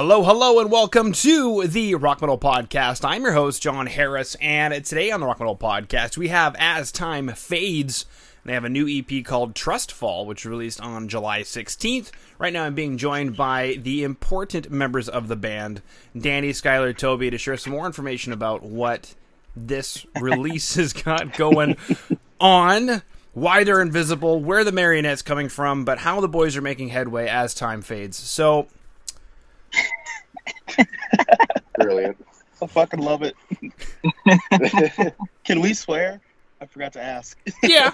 Hello, hello, and welcome to The Rock Metal Podcast. I'm your host, Jon Harris, and today on The Rock Metal Podcast, we have As Time Fades. They have a new EP called Trust Fall, which released on July 16th. Right now, I'm being joined by the important members of the band, Danny, Schuyler, Toby, to share some more information about what this release has got going on, why they're invisible, where the Marionette's coming from, but how the boys are making headway as time fades. So... Brilliant. I fucking love it. Can we swear? I forgot to ask. Yeah.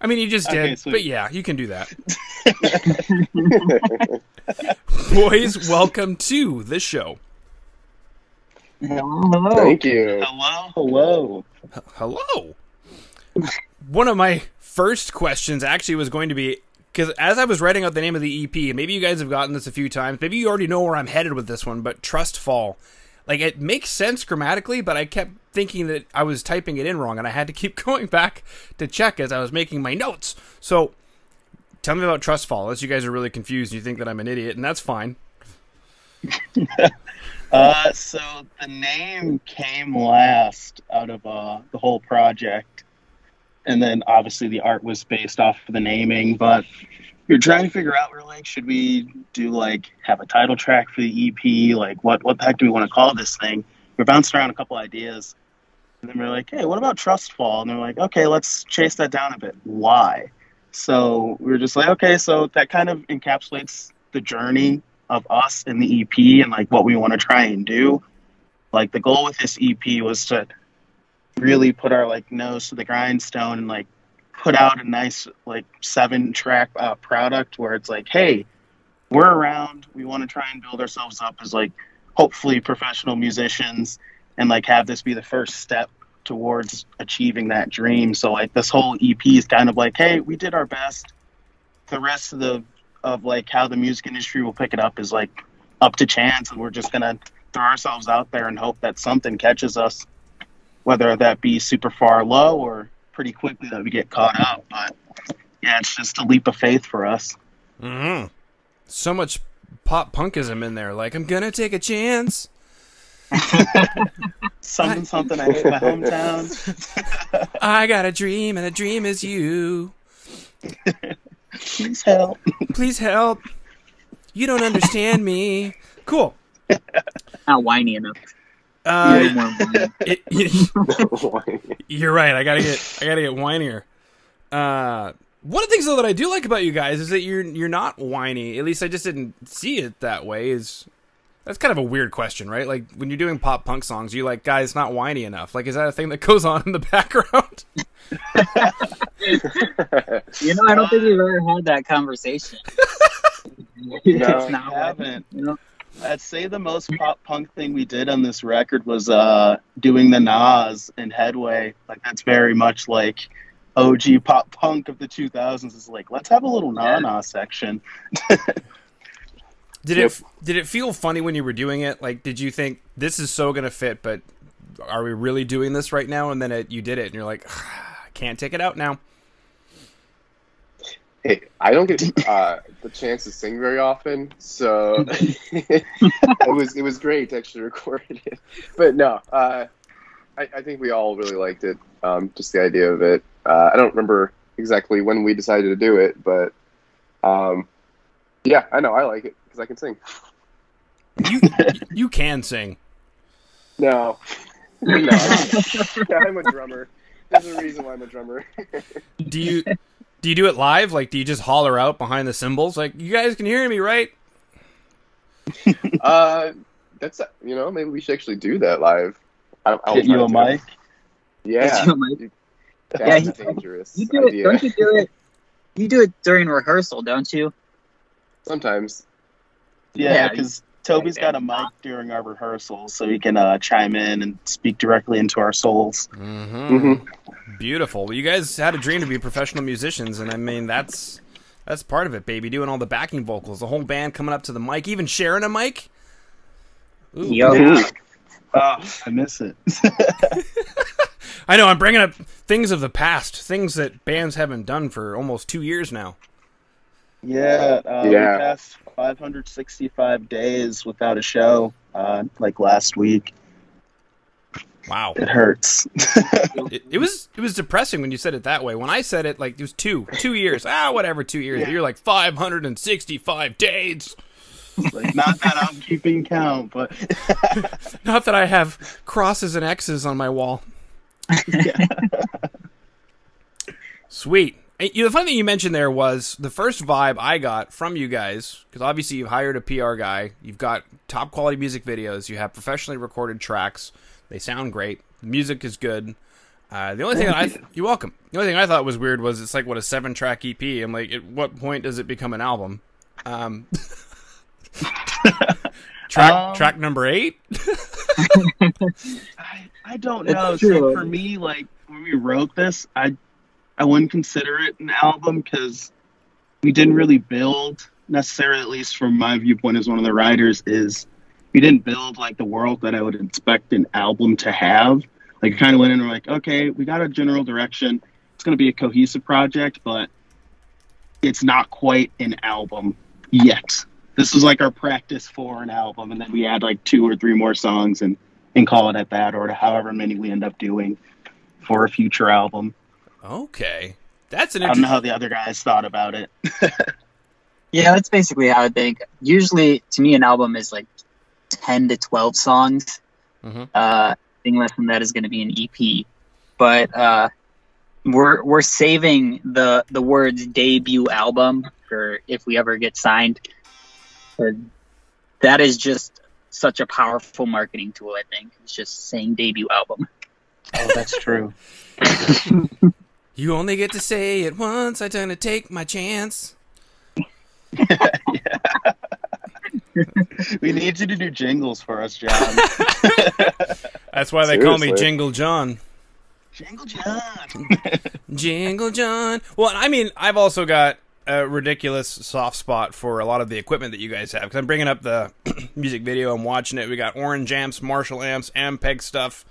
I mean, you just did. Okay, but yeah, you can do that. Boys, welcome to the show. Hello. Thank you. Hello. One of my first questions actually was going to be, because as I was writing out the name of the EP, and maybe you guys have gotten this a few times, maybe you already know where I'm headed with this one, but Trust Fall. Like, it makes sense grammatically, but I kept thinking that I was typing it in wrong, and I had to keep going back to check as I was making my notes. So, tell me about Trust Fall, unless you guys are really confused and you think that I'm an idiot, and that's fine. So, the name came last out of the whole project. And then, obviously, the art was based off of the naming, but we're trying to figure out, we're like, should we do, like, have a title track for the EP? Like, what the heck do we want to call this thing? We're bouncing around a couple ideas, and then we're like, hey, what about Trust Fall? And they're like, okay, let's chase that down a bit. Why? So we're just like, okay, so that kind of encapsulates the journey of us in the EP and, like, what we want to try and do. Like, the goal with this EP was to really put our, like, nose to the grindstone and, like, put out a nice, like, 7-track product where it's like, hey, we're around, we want to try and build ourselves up as, like, hopefully professional musicians and, like, have this be the first step towards achieving that dream. So, like, this whole EP is kind of like, hey, we did our best. The rest of like how the music industry will pick it up is, like, up to chance, and we're just gonna throw ourselves out there and hope that something catches us, whether that be super far low or pretty quickly that we get caught up. But yeah, it's just a leap of faith for us. Mm-hmm. So much pop punkism in there. Like, I'm gonna take a chance. something. I hate my hometown. I got a dream, and a dream is you. Please help. You don't understand me. Cool. Not whiny enough. You're right. I gotta get whinier. One of the things though that I do like about you guys is that you're not whiny. At least I just didn't see it that way. That's kind of a weird question, right? Like, when you're doing pop punk songs, you're like, guys, not whiny enough. Like, is that a thing that goes on in the background? You know, I don't think we've ever had that conversation. No, it's not haven't. You know? I'd say the most pop punk thing we did on this record was doing the Nas and Headway. Like, that's very much like OG pop punk of the 2000s. Is like, let's have a little na-na section. Did it feel funny when you were doing it? Like, did you think this is so gonna fit? But are we really doing this right now? And then you did it, and you're like, I can't take it out now. Hey, I don't get the chance to sing very often, so it was great to actually record it. But no, I think we all really liked it, just the idea of it. I don't remember exactly when we decided to do it, but yeah, I know, I like it, because I can sing. You can sing. No, I'm a drummer. There's a reason why I'm a drummer. Do you do it live? Like, do you just holler out behind the cymbals? Like, you guys can hear me, right? That's, you know, maybe we should actually do that live. I'll get you a mic. Yeah. That's dangerous. You do it, don't you do it? You do it during rehearsal, don't you? Sometimes. Yeah, because Toby's got a mic during our rehearsals, so he can chime in and speak directly into our souls. Mm-hmm. Mm-hmm. Beautiful. You guys had a dream to be professional musicians, and I mean, that's part of it, baby. Doing all the backing vocals, the whole band coming up to the mic, even sharing a mic. Ooh. Yo. I miss it. I know, I'm bringing up things of the past, things that bands haven't done for almost 2 years now. Yeah, we passed 565 days without a show, like last week. Wow, it hurts. it was depressing when you said it that way. When I said it, like it was two years. Whatever, 2 years. Yeah. You're like 565 days. Like, not that I'm keeping count, but not that I have crosses and X's on my wall. Yeah. Sweet. The funny thing you mentioned there was the first vibe I got from you guys, because obviously you've hired a PR guy, you've got top quality music videos, you have professionally recorded tracks, they sound great, the music is good. The only thing you're welcome. The only thing I thought was weird was it's like, what, a 7-track EP? I'm like, at what point does it become an album? Track number 8? I don't know. So for me, like when we wrote this, I wouldn't consider it an album because we didn't really build necessarily, at least from my viewpoint as one of the writers, is we didn't build like the world that I would expect an album to have. Like kind of went in and we're like, okay, we got a general direction. It's going to be a cohesive project, but it's not quite an album yet. This was like our practice for an album. And then we add like 2 or 3 more songs and call it at that, or however many we end up doing for a future album. Okay, that's an. I don't know how the other guys thought about it. Yeah, that's basically how I think. Usually, to me, an album is like 10 to 12 songs. Mm-hmm. Anything less than that is going to be an EP. But we're saving the words debut album for if we ever get signed. That is just such a powerful marketing tool. I think it's just saying debut album. Oh, that's true. You only get to say it once, I'm going to take my chance. Yeah. We need you to do jingles for us, John. That's why they call me Jingle John. Jingle John. Jingle John. Well, I mean, I've also got a ridiculous soft spot for a lot of the equipment that you guys have. Because I'm bringing up the music video, I'm watching it. We got Orange amps, Marshall amps, Ampeg stuff.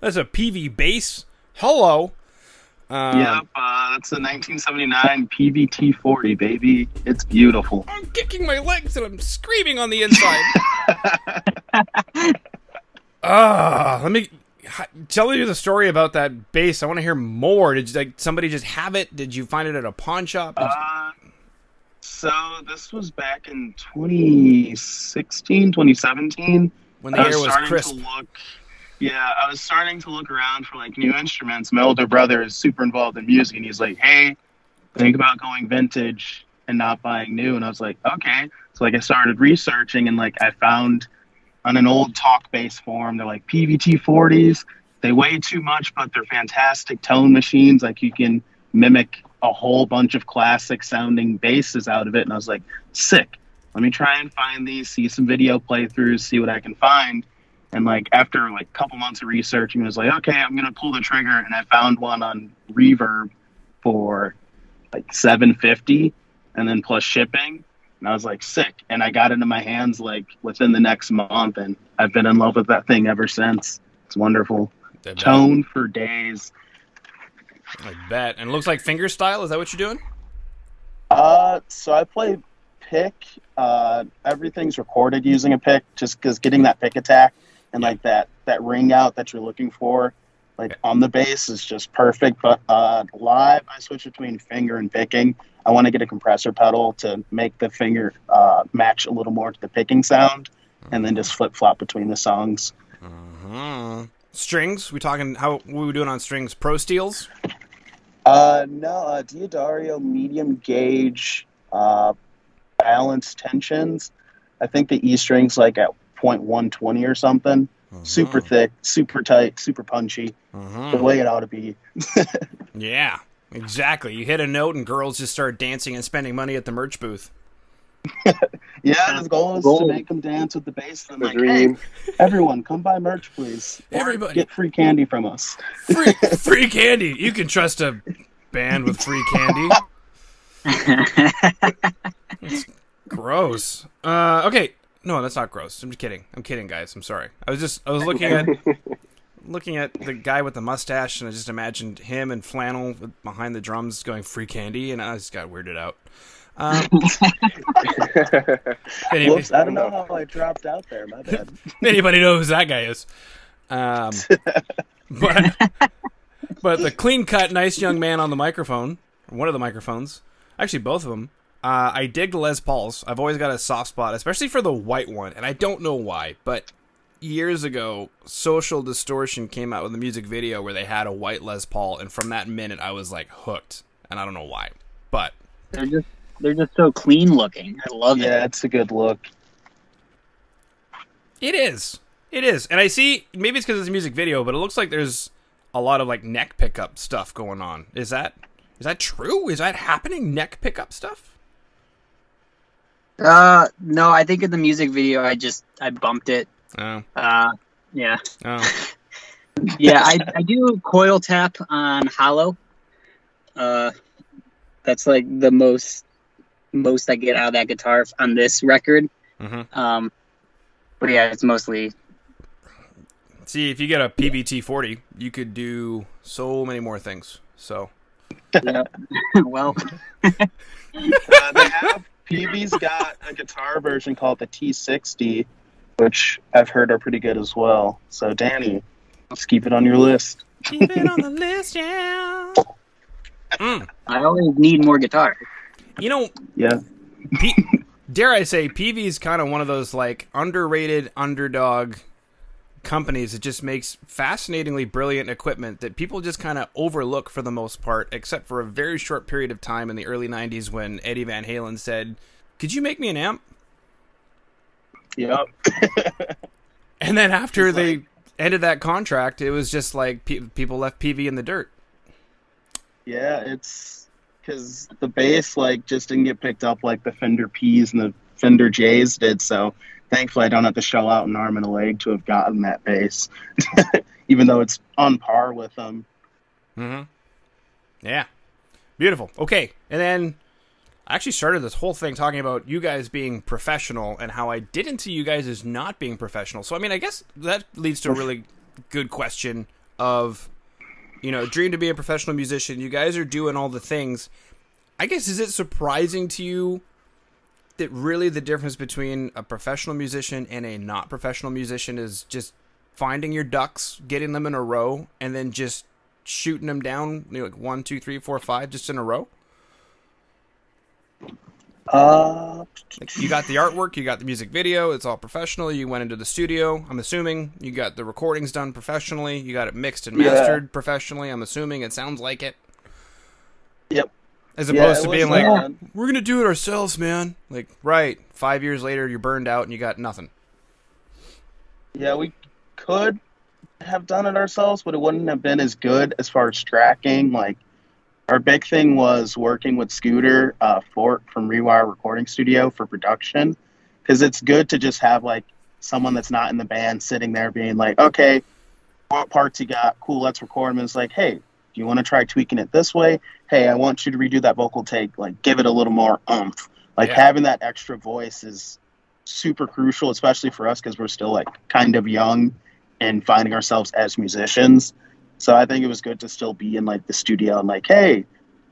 That's a Peavey bass. Hello. That's a 1979 Peavey T-40, baby. It's beautiful. I'm kicking my legs and I'm screaming on the inside. Tell you the story about that bass. I want to hear more. Did you, like, somebody just have it? Did you find it at a pawn shop? So this was back in 2016, 2017. When the air was crisp. Yeah, I was starting to look around for, like, new instruments. My older brother is super involved in music, and he's like, hey, think about going vintage and not buying new. And I was like, okay. So, like, I started researching, and, like, I found on an old talk bass forum, they're like, Peavey T-40s. They weigh too much, but they're fantastic tone machines. Like, you can mimic a whole bunch of classic-sounding basses out of it. And I was like, sick. Let me try and find these, see some video playthroughs, see what I can find. And, like, after, like, a couple months of researching, I was like, okay, I'm going to pull the trigger. And I found one on Reverb for, like, $750 and then plus shipping. And I was like, sick. And I got into my hands, like, within the next month. And I've been in love with that thing ever since. It's wonderful. Tone for days. I bet. And it looks like finger style. Is that what you're doing? So I play pick. Everything's recorded using a pick just because getting that pick attack and like that ring out that you're looking for, like on the bass is just perfect. But live, I switch between finger and picking. I want to get a compressor pedal to make the finger match a little more to the picking sound, and then just flip flop between the songs. Uh-huh. Strings? We talking? What are we doing on strings? Pro Steels? No, D'Addario medium gauge, balance tensions. I think the E string's like at 0.120 or something. Uh-huh. Super thick, super tight, super punchy. Uh-huh. The way it ought to be. Yeah, exactly. You hit a note and girls just start dancing and spending money at the merch booth. Yeah, his goal is to make them dance with the bass. And I'm like, hey, everyone, come buy merch, please. Everybody. Get free candy from us. Free candy. You can trust a band with free candy. It's gross. Okay, no, that's not gross. I'm just kidding. I'm kidding, guys. I'm sorry. I was looking at looking at the guy with the mustache, and I just imagined him and flannel behind the drums going free candy, and I just got weirded out. Whoops, I don't know how I dropped out there, my bad. Anybody know who that guy is? But the clean-cut, nice young man on the microphone, one of the microphones, actually both of them. I dig the Les Pauls. I've always got a soft spot, especially for the white one, and I don't know why, but years ago, Social Distortion came out with a music video where they had a white Les Paul, and from that minute, I was, like, hooked, and I don't know why, but... They're just so clean looking. I love it. Yeah, it's a good look. It is. And I see, maybe it's because it's a music video, but it looks like there's a lot of, like, neck pickup stuff going on. Is that true? Is that happening, neck pickup stuff? No, I think in the music video, I bumped it. Oh. Yeah. Oh. Yeah, I do coil tap on hollow. That's like the most I get out of that guitar on this record. Mm-hmm. But yeah, it's mostly. See, if you get a Peavey T-40, you could do so many more things. So. Yeah. Well. They have. Peavey's got a guitar version called the T60, which I've heard are pretty good as well. So, Danny, let's keep it on your list. Keep it on the list, yeah. I always need more guitar. You know, yeah. Dare I say, Peavey's kind of one of those, like, underrated underdog companies that just makes fascinatingly brilliant equipment that people just kind of overlook for the most part, except for a very short period of time in the early 90s when Eddie Van Halen said, "Could you make me an amp?" Yep. And then after they ended that contract, it was just like people left Peavey in the dirt. Yeah, it's because the bass just didn't get picked up like the Fender P's and the Fender J's did, so thankfully, I don't have to shell out an arm and a leg to have gotten that bass, even though it's on par with them. Mm-hmm. Yeah. Beautiful. Okay. And then I actually started this whole thing talking about you guys being professional and how I didn't see you guys as not being professional. So, I mean, I guess that leads to a really good question of, you know, dream to be a professional musician. You guys are doing all the things. I guess, is it surprising to you that really the difference between a professional musician and a not professional musician is just finding your ducks, getting them in a row, and then just shooting them down, you know, like 1, 2, 3, 4, 5, just in a row? You got the artwork, you got the music video, it's all professional. You went into the studio, I'm assuming. You got the recordings done professionally. You got it mixed and mastered professionally, I'm assuming. It sounds like it. Yep. As opposed to being like, we're going to do it ourselves, man. Like, right, 5 years later, you're burned out and you got nothing. Yeah, we could have done it ourselves, but it wouldn't have been as good as far as tracking. Like, our big thing was working with Scooter Fort from Rewire Recording Studio for production, because it's good to just have, like, someone that's not in the band sitting there being like, okay, what parts you got? Cool, let's record them. And it's like, hey, you want to try tweaking it this way? Hey, I want you to redo that vocal take. Like, give it a little more oomph. Like, having that extra voice is super crucial, especially for us because we're still, like, kind of young and finding ourselves as musicians. So I think it was good to still be in, like, the studio and, like, hey,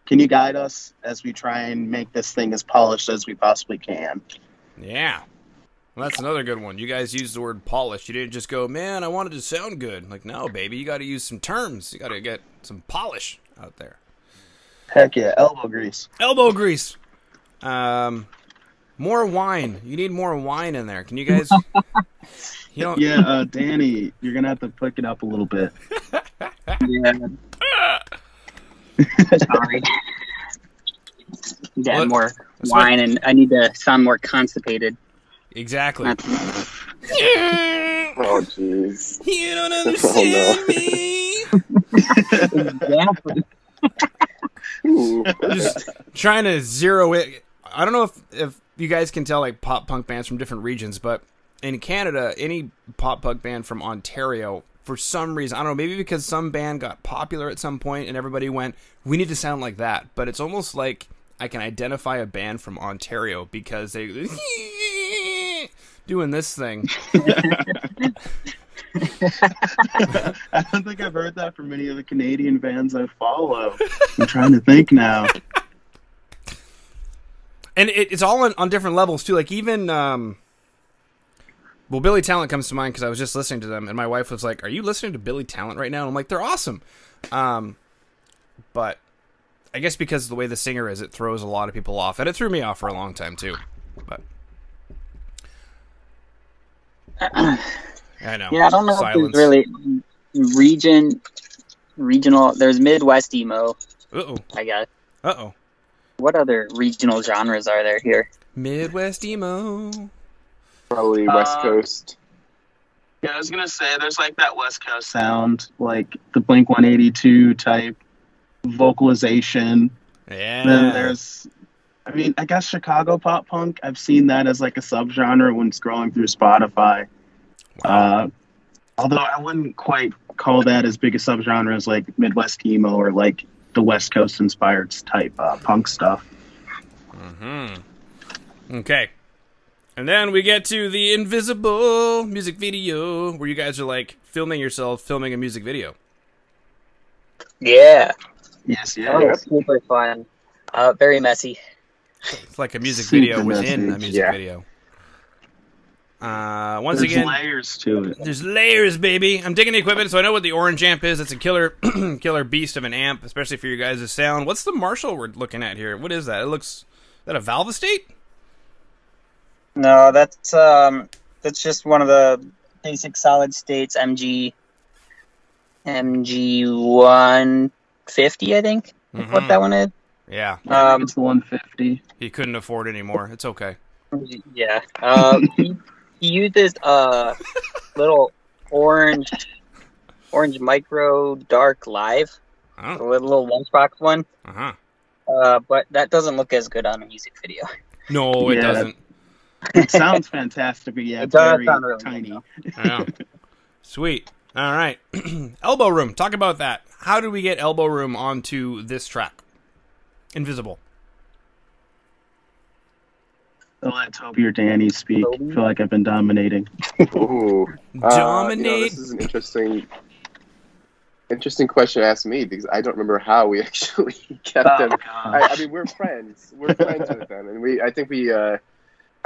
can you guide us as we try and make this thing as polished as we possibly can? Yeah. Well, that's another good one. You guys used the word polish. You didn't just go, man, I wanted to sound good. Like, no, baby, you got to use some terms. You got to get some polish out there. Heck yeah, elbow grease. Elbow grease. More wine. You need more wine in there. Can you guys? You know... Yeah, Danny, you're going to have to pick it up a little bit. Yeah. Sorry. You got more wine, and I need to sound more constipated. Exactly. Yeah. Oh, jeez. You don't understand me. Exactly. Just trying to zero it. I don't know if you guys can tell, like, pop punk bands from different regions, but in Canada, any pop punk band from Ontario, for some reason, I don't know, maybe because some band got popular at some point and everybody went, we need to sound like that. But it's almost like I can identify a band from Ontario because they... doing this thing. I don't think I've heard that from any of the Canadian bands I follow. I'm trying to think now. And it's all on different levels, too. Like, even, well, Billy Talent comes to mind because I was just listening to them, and my wife was like, are you listening to Billy Talent right now? And I'm like, they're awesome. But I guess because of the way the singer is, it throws a lot of people off. And it threw me off for a long time, too. But I know. Yeah, I don't know if there's really regional. There's Midwest emo, I guess. Uh-oh. What other regional genres are there here? Midwest emo. Probably West Coast. Yeah, I was going to say, there's like that West Coast sound, like the blink-182 type vocalization. Yeah. Then there's, I mean, I guess Chicago pop punk. I've seen that as like a subgenre when scrolling through Spotify. Wow. Although I wouldn't quite call that as big a subgenre as like Midwest emo or like the West Coast inspired type punk stuff. Mm-hmm. Okay. And then we get to the Invisible music video, where you guys are like filming a music video. Yeah. Yes. Oh, that's super fun. Very messy. It's like a music video within a music video. Once there's again, layers to it. There's layers, baby. I'm digging the equipment, so I know what the Orange amp is. It's a killer beast of an amp, especially for your guys' sound. What's the Marshall we're looking at here? What is that? It looks, is that a Valve Estate? No, that's just one of the basic solid states MG 150, I think. Mm-hmm. What that one is? Yeah, it's the 150. He couldn't afford anymore. It's okay. Yeah, he uses a little orange micro dark live, the little lunchbox one. Uh-huh. But that doesn't look as good on a music video. No, it doesn't. It sounds fantastic, but yeah, it does very sound really tiny. I know. Sweet. All right. Elbow Room. Talk about that. How do we get Elbow Room onto this track? Invisible. I'll let Toby or Danny speak. I feel like I've been dominating. Ooh. Dominate. This is an interesting question to ask me, because I don't remember how we actually kept them. I mean, we're friends. We're friends with them, and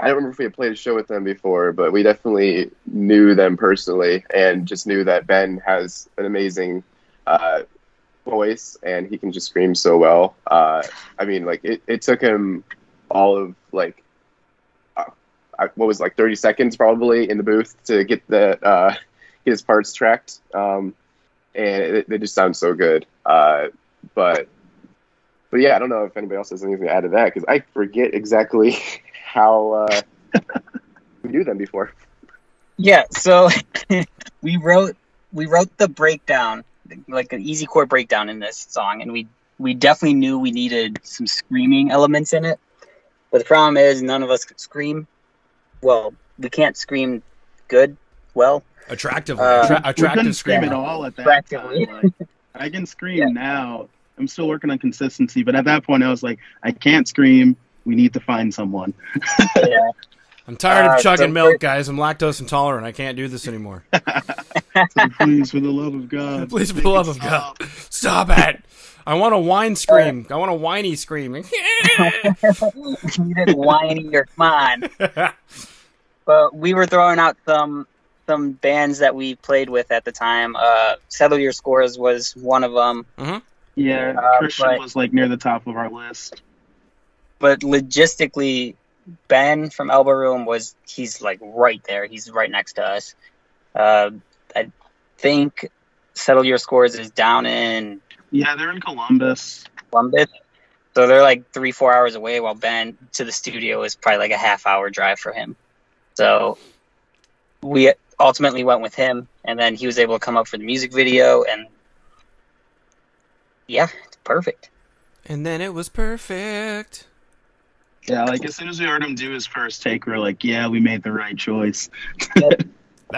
I don't remember if we had played a show with them before, but we definitely knew them personally and just knew that Ben has an amazing voice, and he can just scream so well. I mean, like, it took him all of, like, 30 seconds probably in the booth to get get his parts tracked. And they just sound so good. But yeah, I don't know if anybody else has anything to add to that, because I forget exactly how we knew them before. Yeah, so we wrote the breakdown, like an easy chord breakdown in this song, and we definitely knew we needed some screaming elements in it. But the problem is none of us could scream. Well, we can't scream good, well. Attractively. Attractive scream at all at that time. Like, I can scream now. I'm still working on consistency, but at that point I was like, I can't scream. We need to find someone. Yeah. I'm tired of chugging milk, guys. I'm lactose intolerant. I can't do this anymore. So please, for the love of God. Please, for the love of God. Stop it. I want a whine scream. I want a whiny scream. You didn't whiny or fine. But we were throwing out some bands that we played with at the time. Settle Your Scores was one of them. Mm-hmm. Yeah, Christian was like near the top of our list. But logistically, Ben from Elbow Room he's like right there. He's right next to us. I think Settle Your Scores is down in... Yeah, they're in Columbus. So they're like 3-4 hours away, while Ben to the studio is probably like a half-hour drive for him. So we ultimately went with him, and then he was able to come up for the music video, and yeah, it's perfect. And then it was perfect. Yeah, like as soon as we heard him do his first take, we were like, yeah, we made the right choice. That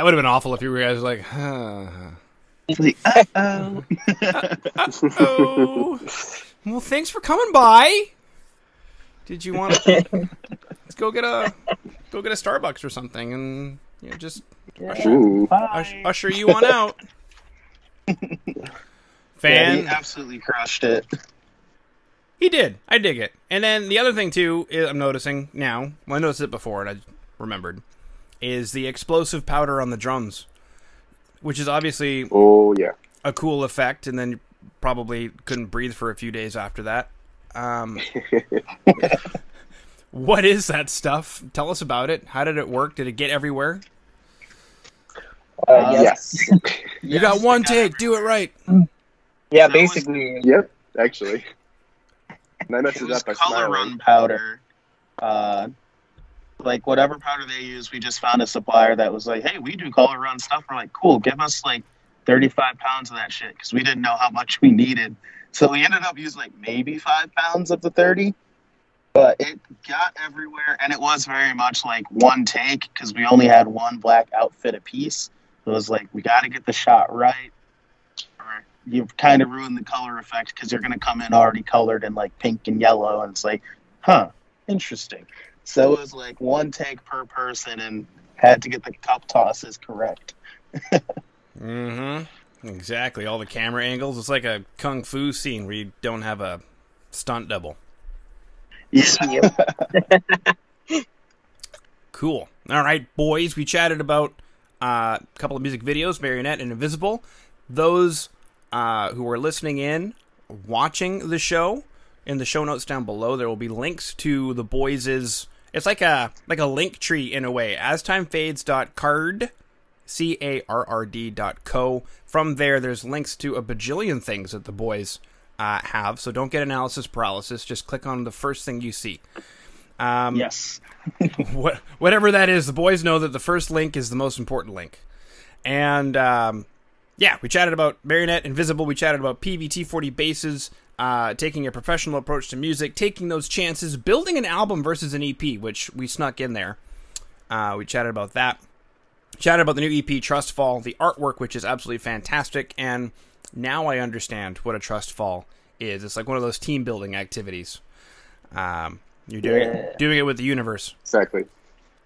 would have been awful if you guys were like, huh. Like, uh-oh. Uh-oh. Well, thanks for coming by. Did you want to... Let's go get a Starbucks or something and, you know, just Usher you on out. Fan. Yeah, he absolutely crushed it. He did. I dig it. And then the other thing, too, is I'm noticing now, well, I noticed it before and I remembered, is the explosive powder on the drums, which is obviously a cool effect, and then you probably couldn't breathe for a few days after that. What is that stuff? Tell us about it. How did it work? Did it get everywhere? Yes. You got one take. Do it right. Yeah, basically. Yep, actually. And I messed it up by color run powder. Like, whatever powder they use, we just found a supplier that was like, hey, we do color run stuff. We're like, cool, give us, 35 pounds of that shit, because we didn't know how much we needed. So we ended up using, maybe 5 pounds of the 30. But it got everywhere, and it was very much like one take, because we only had one black outfit apiece. It was like, we got to get the shot right, or you've kind of ruined the color effect, because you're going to come in already colored in pink and yellow, and it's like, huh, interesting. So it was like one take per person, and had to get the cup tosses correct. Mm-hmm. Exactly. All the camera angles. It's like a kung fu scene where you don't have a stunt double. Yeah. Cool. All right, boys. We chatted about a couple of music videos, Marionette and Invisible. Those who are listening in, watching the show, in the show notes down below, there will be links to the boys'. It's like a link tree in a way. astimefades.card, CARRD.co. From there, there's links to a bajillion things that the boys have, so don't get analysis paralysis. Just click on the first thing you see. Yes. Whatever that is, the boys know that the first link is the most important link. And we chatted about Marionette, Invisible. We chatted about Peavey T-40 basses, taking a professional approach to music, taking those chances, building an album versus an EP, which we snuck in there. We chatted about that. Chatted about the new EP, Trust Fall, the artwork, which is absolutely fantastic, and now I understand what a trust fall is. It's like one of those team building activities. You're doing it with the universe. Exactly.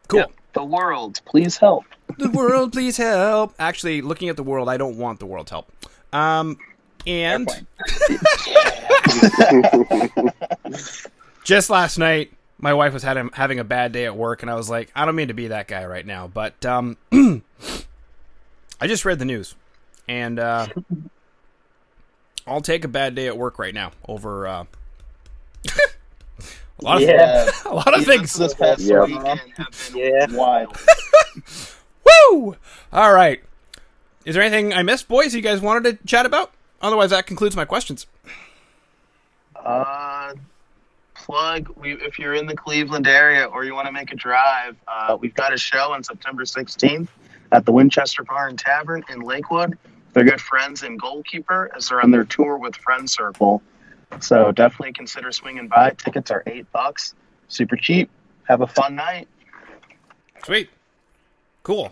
Cool. Yeah. The world, please help. The world, please help. Actually, looking at the world, I don't want the world's help. And just last night, my wife was having a bad day at work, and I was like, I don't mean to be that guy right now, but I just read the news, and I'll take a bad day at work right now over a lot of things. This past weekend have been wild. Woo! All right. Is there anything I missed, boys, you guys wanted to chat about? Otherwise, that concludes my questions. Plug, if you're in the Cleveland area or you want to make a drive, we've got a show on September 16th at the Winchester Bar and Tavern in Lakewood. They're good friends in Goalkeeper as they're on their tour with Friend Circle. So definitely consider swinging by. Tickets are $8. Super cheap. Have a fun night. Sweet. Cool.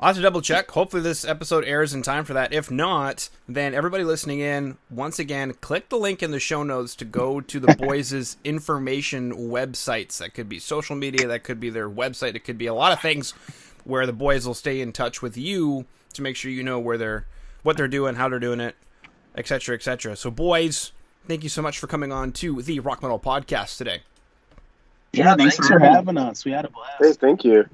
I'll have to double check. Hopefully this episode airs in time for that. If not, then everybody listening in, once again, click the link in the show notes to go to the boys' information websites. That could be social media. That could be their website. It could be a lot of things where the boys will stay in touch with you to make sure you know where they're, what they're doing, how they're doing it, etc., etc. So, boys, thank you so much for coming on to the Rock Metal Podcast today. Yeah, thanks for having us. We had a blast. Hey, thank you.